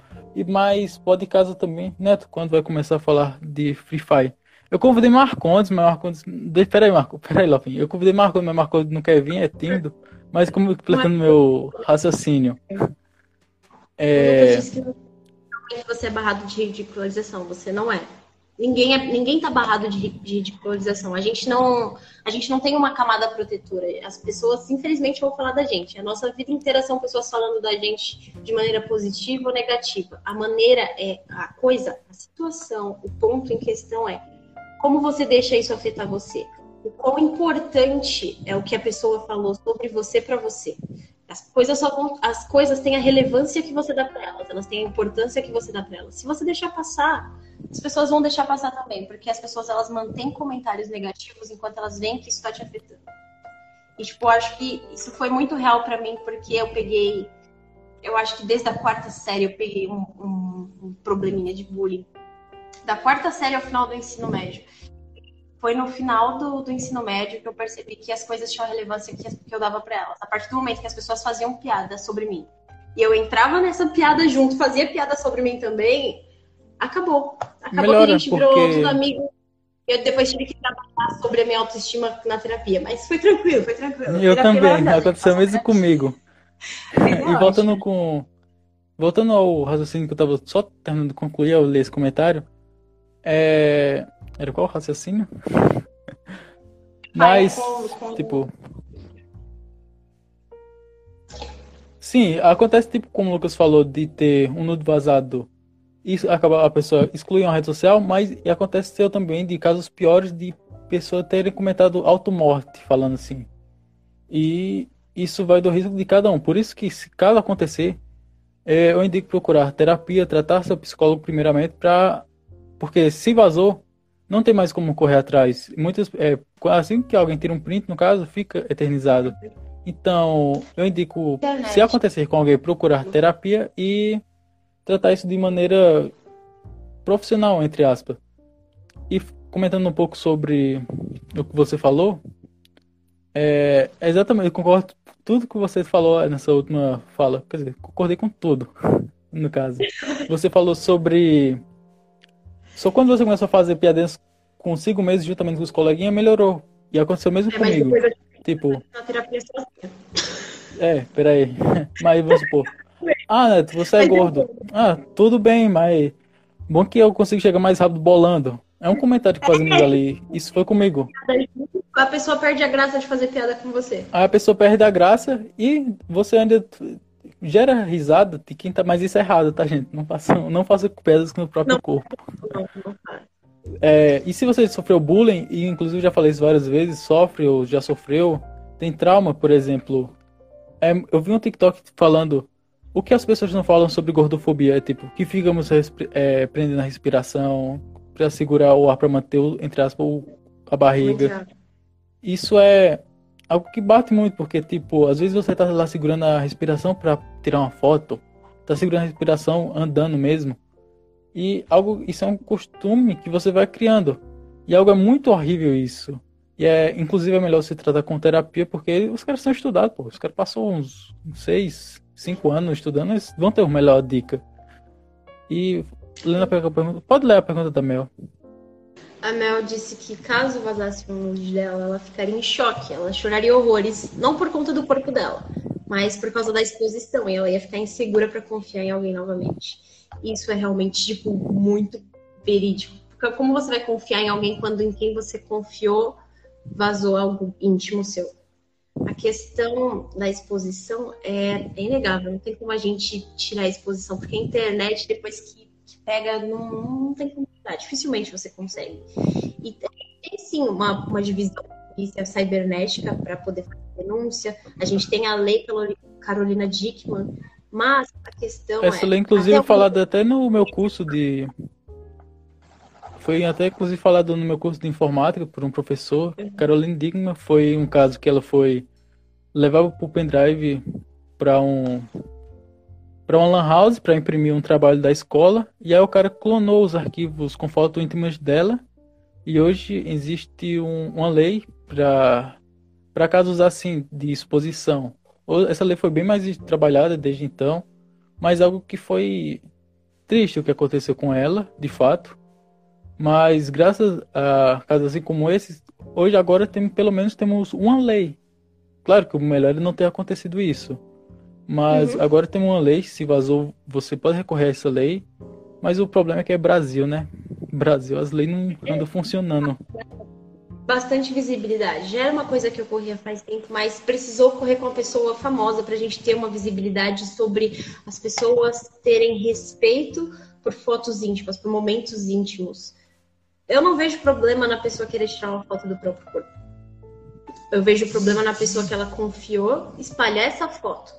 Mas pode em casa também, Neto, quando vai começar a falar de Free Fire. Eu convidei Marcondes, mas Marcondes... Peraí, Lopinho. Eu convidei Marcondes, mas Marcondes não quer vir, é tímido. Mas como completando meu raciocínio... Eu disse que você é barrado de ridicularização, você não é. Ninguém tá barrado de ridicularização. A gente não tem uma camada protetora. As pessoas, infelizmente, vão falar da gente. A nossa vida inteira são pessoas falando da gente de maneira positiva ou negativa. A maneira é a coisa, a situação, o ponto em questão é como você deixa isso afetar você. O quão importante é o que a pessoa falou sobre você para você. As coisas têm a relevância que você dá para elas, elas têm a importância que você dá para elas. Se você deixar passar, as pessoas vão deixar passar também, porque as pessoas elas mantêm comentários negativos enquanto elas veem que isso está te afetando. E tipo, acho que isso foi muito real para mim, porque eu acho que desde a quarta série eu peguei um probleminha de bullying. Da quarta série ao final do ensino médio. Foi no final do ensino médio que eu percebi que as coisas tinham a relevância que eu dava para elas. A partir do momento que as pessoas faziam piada sobre mim, e eu entrava nessa piada junto, fazia piada sobre mim também, acabou melhora, que a gente virou outros amigos. Eu depois tive que trabalhar sobre a minha autoestima na terapia, mas foi tranquilo, Eu também, aconteceu mesmo comigo. E voltando ao raciocínio que eu tava só terminando de concluir, eu li esse comentário. Era qual o raciocínio? Mas, tipo... Sim, acontece tipo como o Lucas falou, de ter um nude vazado e a pessoa exclui uma rede social, mas aconteceu também de casos piores de pessoa terem comentado automorte, falando assim. E isso vai do risco de cada um. Por isso que, se caso acontecer, eu indico procurar terapia, tratar seu psicólogo primeiramente, porque se vazou... Não tem mais como correr atrás. Assim que alguém tira um print, no caso, fica eternizado. Então, eu indico, internet. Se acontecer com alguém, procurar terapia e tratar isso de maneira profissional, entre aspas. E comentando um pouco sobre o que você falou, exatamente, eu concordo com tudo que você falou nessa última fala. Quer dizer, concordei com tudo, no caso. Você falou sobre... Só quando você começou a fazer piadas consigo mesmo, juntamente com os coleguinhas, melhorou. E aconteceu mesmo comigo. Tipo... Na terapia sozinha. Peraí. Mas vamos supor. Ah, Neto, você é gordo. Ah, tudo bem, mas... Bom que eu consigo chegar mais rápido bolando. É um comentário que fazemos ali. Isso foi comigo. A pessoa perde a graça de fazer piada com você. Aí a pessoa perde a graça e você ainda gera risada de quem tá... Mas isso é errado, tá, gente? Não faça piadas com o próprio corpo. Não. E se você sofreu bullying, e inclusive já falei isso várias vezes, sofre ou já sofreu, tem trauma, por exemplo. Eu vi um TikTok falando o que as pessoas não falam sobre gordofobia, tipo, que ficamos prendendo a respiração para segurar o ar, para manter, entre aspas, a barriga. Isso é algo que bate muito, porque, tipo, às vezes você tá lá segurando a respiração para tirar uma foto, tá segurando a respiração andando mesmo. E isso é um costume que você vai criando. E algo é muito horrível isso. E inclusive é melhor se tratar com terapia, porque os caras são estudados, pô. Os caras passam uns 6, 5 anos estudando, eles vão ter uma melhor dica. E lendo a pergunta, pode ler a pergunta da Mel. A Mel disse que caso vazasse um nude dela, ela ficaria em choque, ela choraria horrores, não por conta do corpo dela, mas por causa da exposição, e ela ia ficar insegura para confiar em alguém novamente. Isso é realmente, tipo, muito verídico. Porque como você vai confiar em alguém quando em quem você confiou vazou algo íntimo seu? A questão da exposição é inegável. Não tem como a gente tirar a exposição. Porque a internet, depois que pega, não tem como tirar. Dificilmente você consegue. E tem, sim, uma divisão cibernética para poder fazer denúncia. A gente tem a lei pela Carolina Dickmann. Mas a questão é... Essa lei, inclusive, falada até no meu curso de... Foi até, inclusive, falado no meu curso de informática por um professor. Uhum. Carolina Dickmann foi um caso que ela foi... Levava pro pendrive para uma lan house para imprimir um trabalho da escola. E aí o cara clonou os arquivos com fotos íntimas dela. E hoje existe uma lei para casos assim de exposição. Essa lei foi bem mais trabalhada desde então, mas algo que foi triste o que aconteceu com ela, de fato. Mas graças a casos assim como esses, hoje agora pelo menos temos uma lei. Claro que o melhor é não ter acontecido isso, mas agora temos uma lei, se vazou, você pode recorrer a essa lei, mas o problema é que é Brasil, né? Brasil, as leis não andam funcionando. Bastante visibilidade. Já era uma coisa que ocorria faz tempo, mas precisou ocorrer com uma pessoa famosa para a gente ter uma visibilidade sobre as pessoas terem respeito por fotos íntimas, por momentos íntimos. Eu não vejo problema na pessoa querer tirar uma foto do próprio corpo. Eu vejo problema na pessoa que ela confiou espalhar essa foto.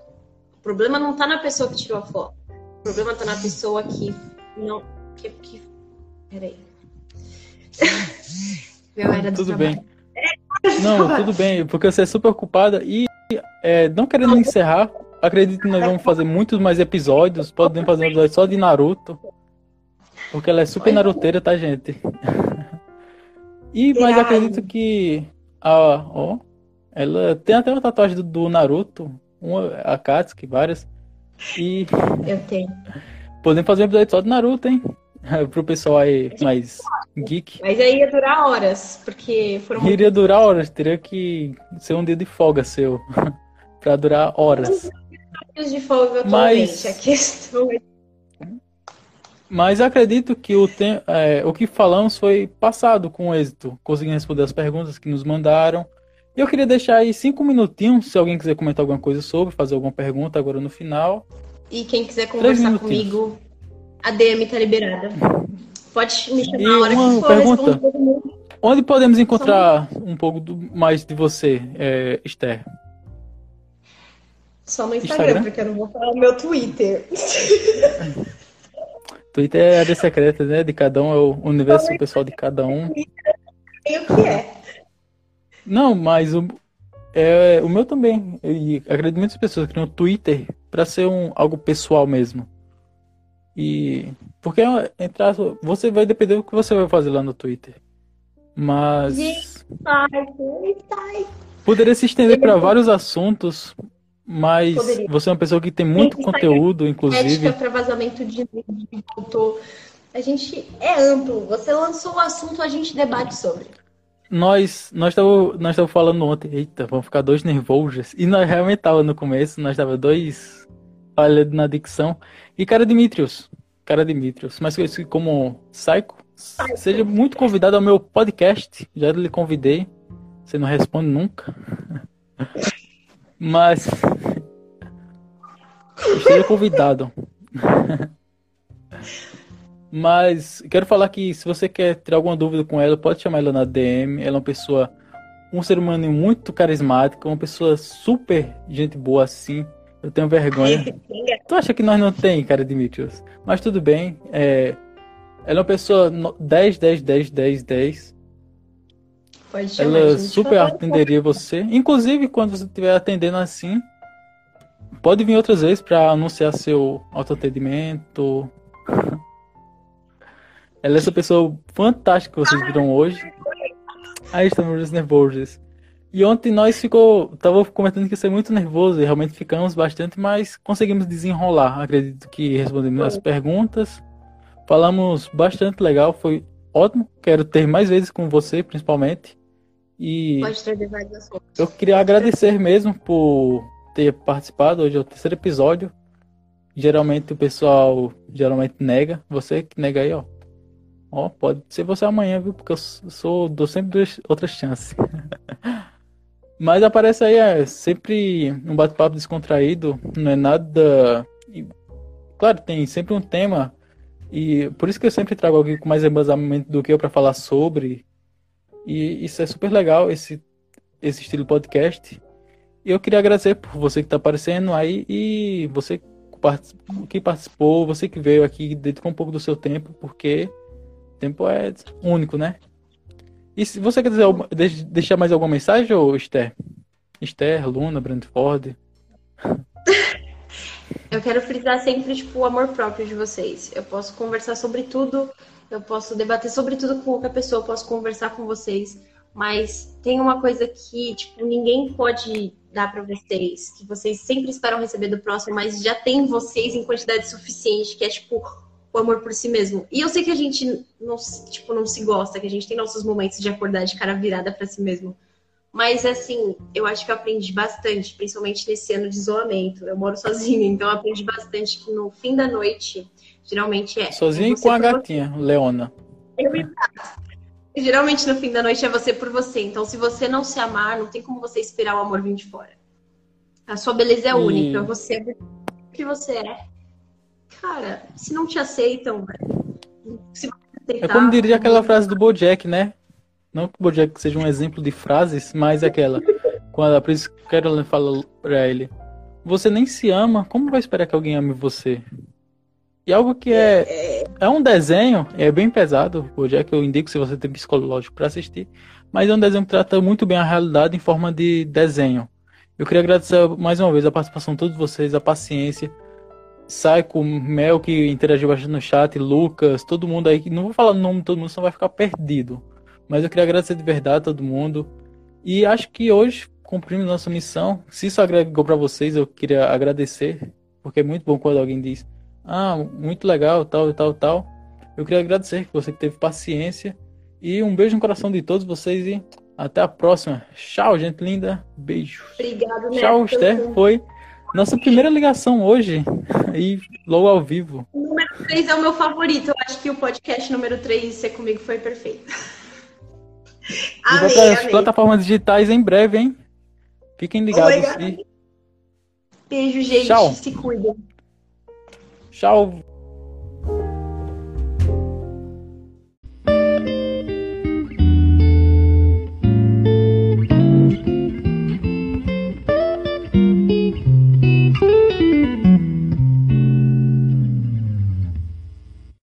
O problema não está na pessoa que tirou a foto. O problema está na pessoa que não... Que... Peraí... Tudo bem. Não, tudo bem, porque você é super ocupada e não querendo encerrar, acredito que nós vamos fazer muitos mais episódios, podemos fazer um episódio só de Naruto, porque ela é super naruteira, tá, gente? Mas acredito que ela tem até uma tatuagem do Naruto, a Katsuki, várias, e... Eu tenho. Podemos fazer um episódio só de Naruto, hein? Pro pessoal aí mais geek. Mas aí ia durar horas, porque foram... Iria durar horas, teria que ser um dia de folga seu, pra durar horas. De folga atualmente, a questão é... Mas acredito que o que falamos foi passado com êxito, conseguindo responder as perguntas que nos mandaram. E eu queria deixar aí 5 minutinhos, se alguém quiser comentar alguma coisa sobre, fazer alguma pergunta agora no final. E quem quiser conversar comigo... A DM tá liberada. Pode me chamar a hora que for. Pergunta, onde podemos encontrar um pouco mais de você, Esther? Só no Instagram, porque eu não vou falar o meu Twitter. Twitter é a área secreta, né? De cada um, é o universo pessoal de cada um. Eu sei o que é. Não, mas É, o meu também. E acredito muitas pessoas que criam o Twitter pra ser algo pessoal mesmo. E porque entrar, você vai depender do que você vai fazer lá no Twitter. Mas poderia se estender para vários assuntos, mas você é uma pessoa que tem muito conteúdo, inclusive. Para vazamento de vídeo, a gente é amplo. Você lançou um assunto, a gente debate sobre. Nós estávamos falando ontem, eita, vamos ficar dois nervosos. E nós realmente estávamos no começo, nós estávamos dois falhando na dicção. E cara Dimitrios, mas como Psycho, seja muito convidado ao meu podcast. Já lhe convidei, você não responde nunca. Mas seja convidado. Mas quero falar que se você quer tirar alguma dúvida com ela, pode chamar ela na DM. Ela é uma pessoa, um ser humano muito carismático, uma pessoa super gente boa assim. Eu tenho vergonha. Tu acha que nós não tem, cara Dimitrios? Mas tudo bem. Ela é uma pessoa 10. Pode chamar, ela super atenderia você. Inclusive, quando você estiver atendendo assim, pode vir outras vezes para anunciar seu autoatendimento. Ela é essa pessoa fantástica que vocês viram hoje. Aí estamos nervosos. E ontem nós tava comentando que isso é muito nervoso e realmente ficamos bastante, mas conseguimos desenrolar. Acredito que respondemos as perguntas. Falamos bastante legal, foi ótimo. Quero ter mais vezes com você, principalmente. E eu queria agradecer mesmo por ter participado. Hoje é o terceiro episódio. Geralmente o pessoal nega. Você que nega aí, ó. Ó, pode ser você amanhã, viu? Porque eu dou sempre duas outras chances. Mas aparece aí, é sempre um bate-papo descontraído. Não é nada... E, claro, tem sempre um tema. E por isso que eu sempre trago alguém com mais embasamento do que eu para falar sobre. E isso é super legal, esse estilo podcast. E eu queria agradecer por você que tá aparecendo aí. E você que participou, você que veio aqui, dedicou um pouco do seu tempo. Porque tempo é único, né? E se você quer dizer, deixar mais alguma mensagem, ou Esther? Esther, Luna, Brandford? Eu quero frisar sempre, o amor próprio de vocês. Eu posso conversar sobre tudo, eu posso debater sobre tudo com qualquer pessoa, eu posso conversar com vocês, mas tem uma coisa que, ninguém pode dar pra vocês, que vocês sempre esperam receber do próximo, mas já tem vocês em quantidade suficiente, que é, o amor por si mesmo. E eu sei que a gente não se gosta, que a gente tem nossos momentos de acordar de cara virada pra si mesmo. Mas, eu acho que eu aprendi bastante, principalmente nesse ano de isolamento. Eu moro sozinha, então eu aprendi bastante que no fim da noite, geralmente é... Sozinha e com a gatinha, Leona. Geralmente no fim da noite é você por você. Então, se você não se amar, não tem como você esperar o amor vir de fora. A sua beleza é única, você é o que você é. Cara, se não te aceitam, velho. É como diria aquela frase do Bojack, né? Não que o Bojack seja um exemplo de frases, mas aquela. Por isso que Carolina fala pra ele: você nem se ama, como vai esperar que alguém ame você? E algo que é um desenho, é bem pesado. Bojack, eu indico se você tem psicológico pra assistir. Mas é um desenho que trata muito bem a realidade em forma de desenho. Eu queria agradecer mais uma vez a participação de todos vocês, a paciência. Psycho, Mel, que interagiu bastante no chat, Lucas, todo mundo aí. Não vou falar o nome de todo mundo, senão vai ficar perdido. Mas eu queria agradecer de verdade a todo mundo. E acho que hoje cumprimos nossa missão. Se isso agregou para vocês, eu queria agradecer. Porque é muito bom quando alguém diz: ah, muito legal, tal, tal, tal. Eu queria agradecer que você teve paciência. E um beijo no coração de todos vocês. E até a próxima. Tchau, gente linda. Beijo. Obrigado, Neto. Tchau, Esther. Foi nossa primeira ligação hoje, e logo ao vivo. O número 3 é o meu favorito. Eu acho que o podcast número 3, ser comigo, foi perfeito. Amei, e as plataformas digitais em breve, hein? Fiquem ligados. Beijo, gente. Tchau. Se cuidem. Tchau.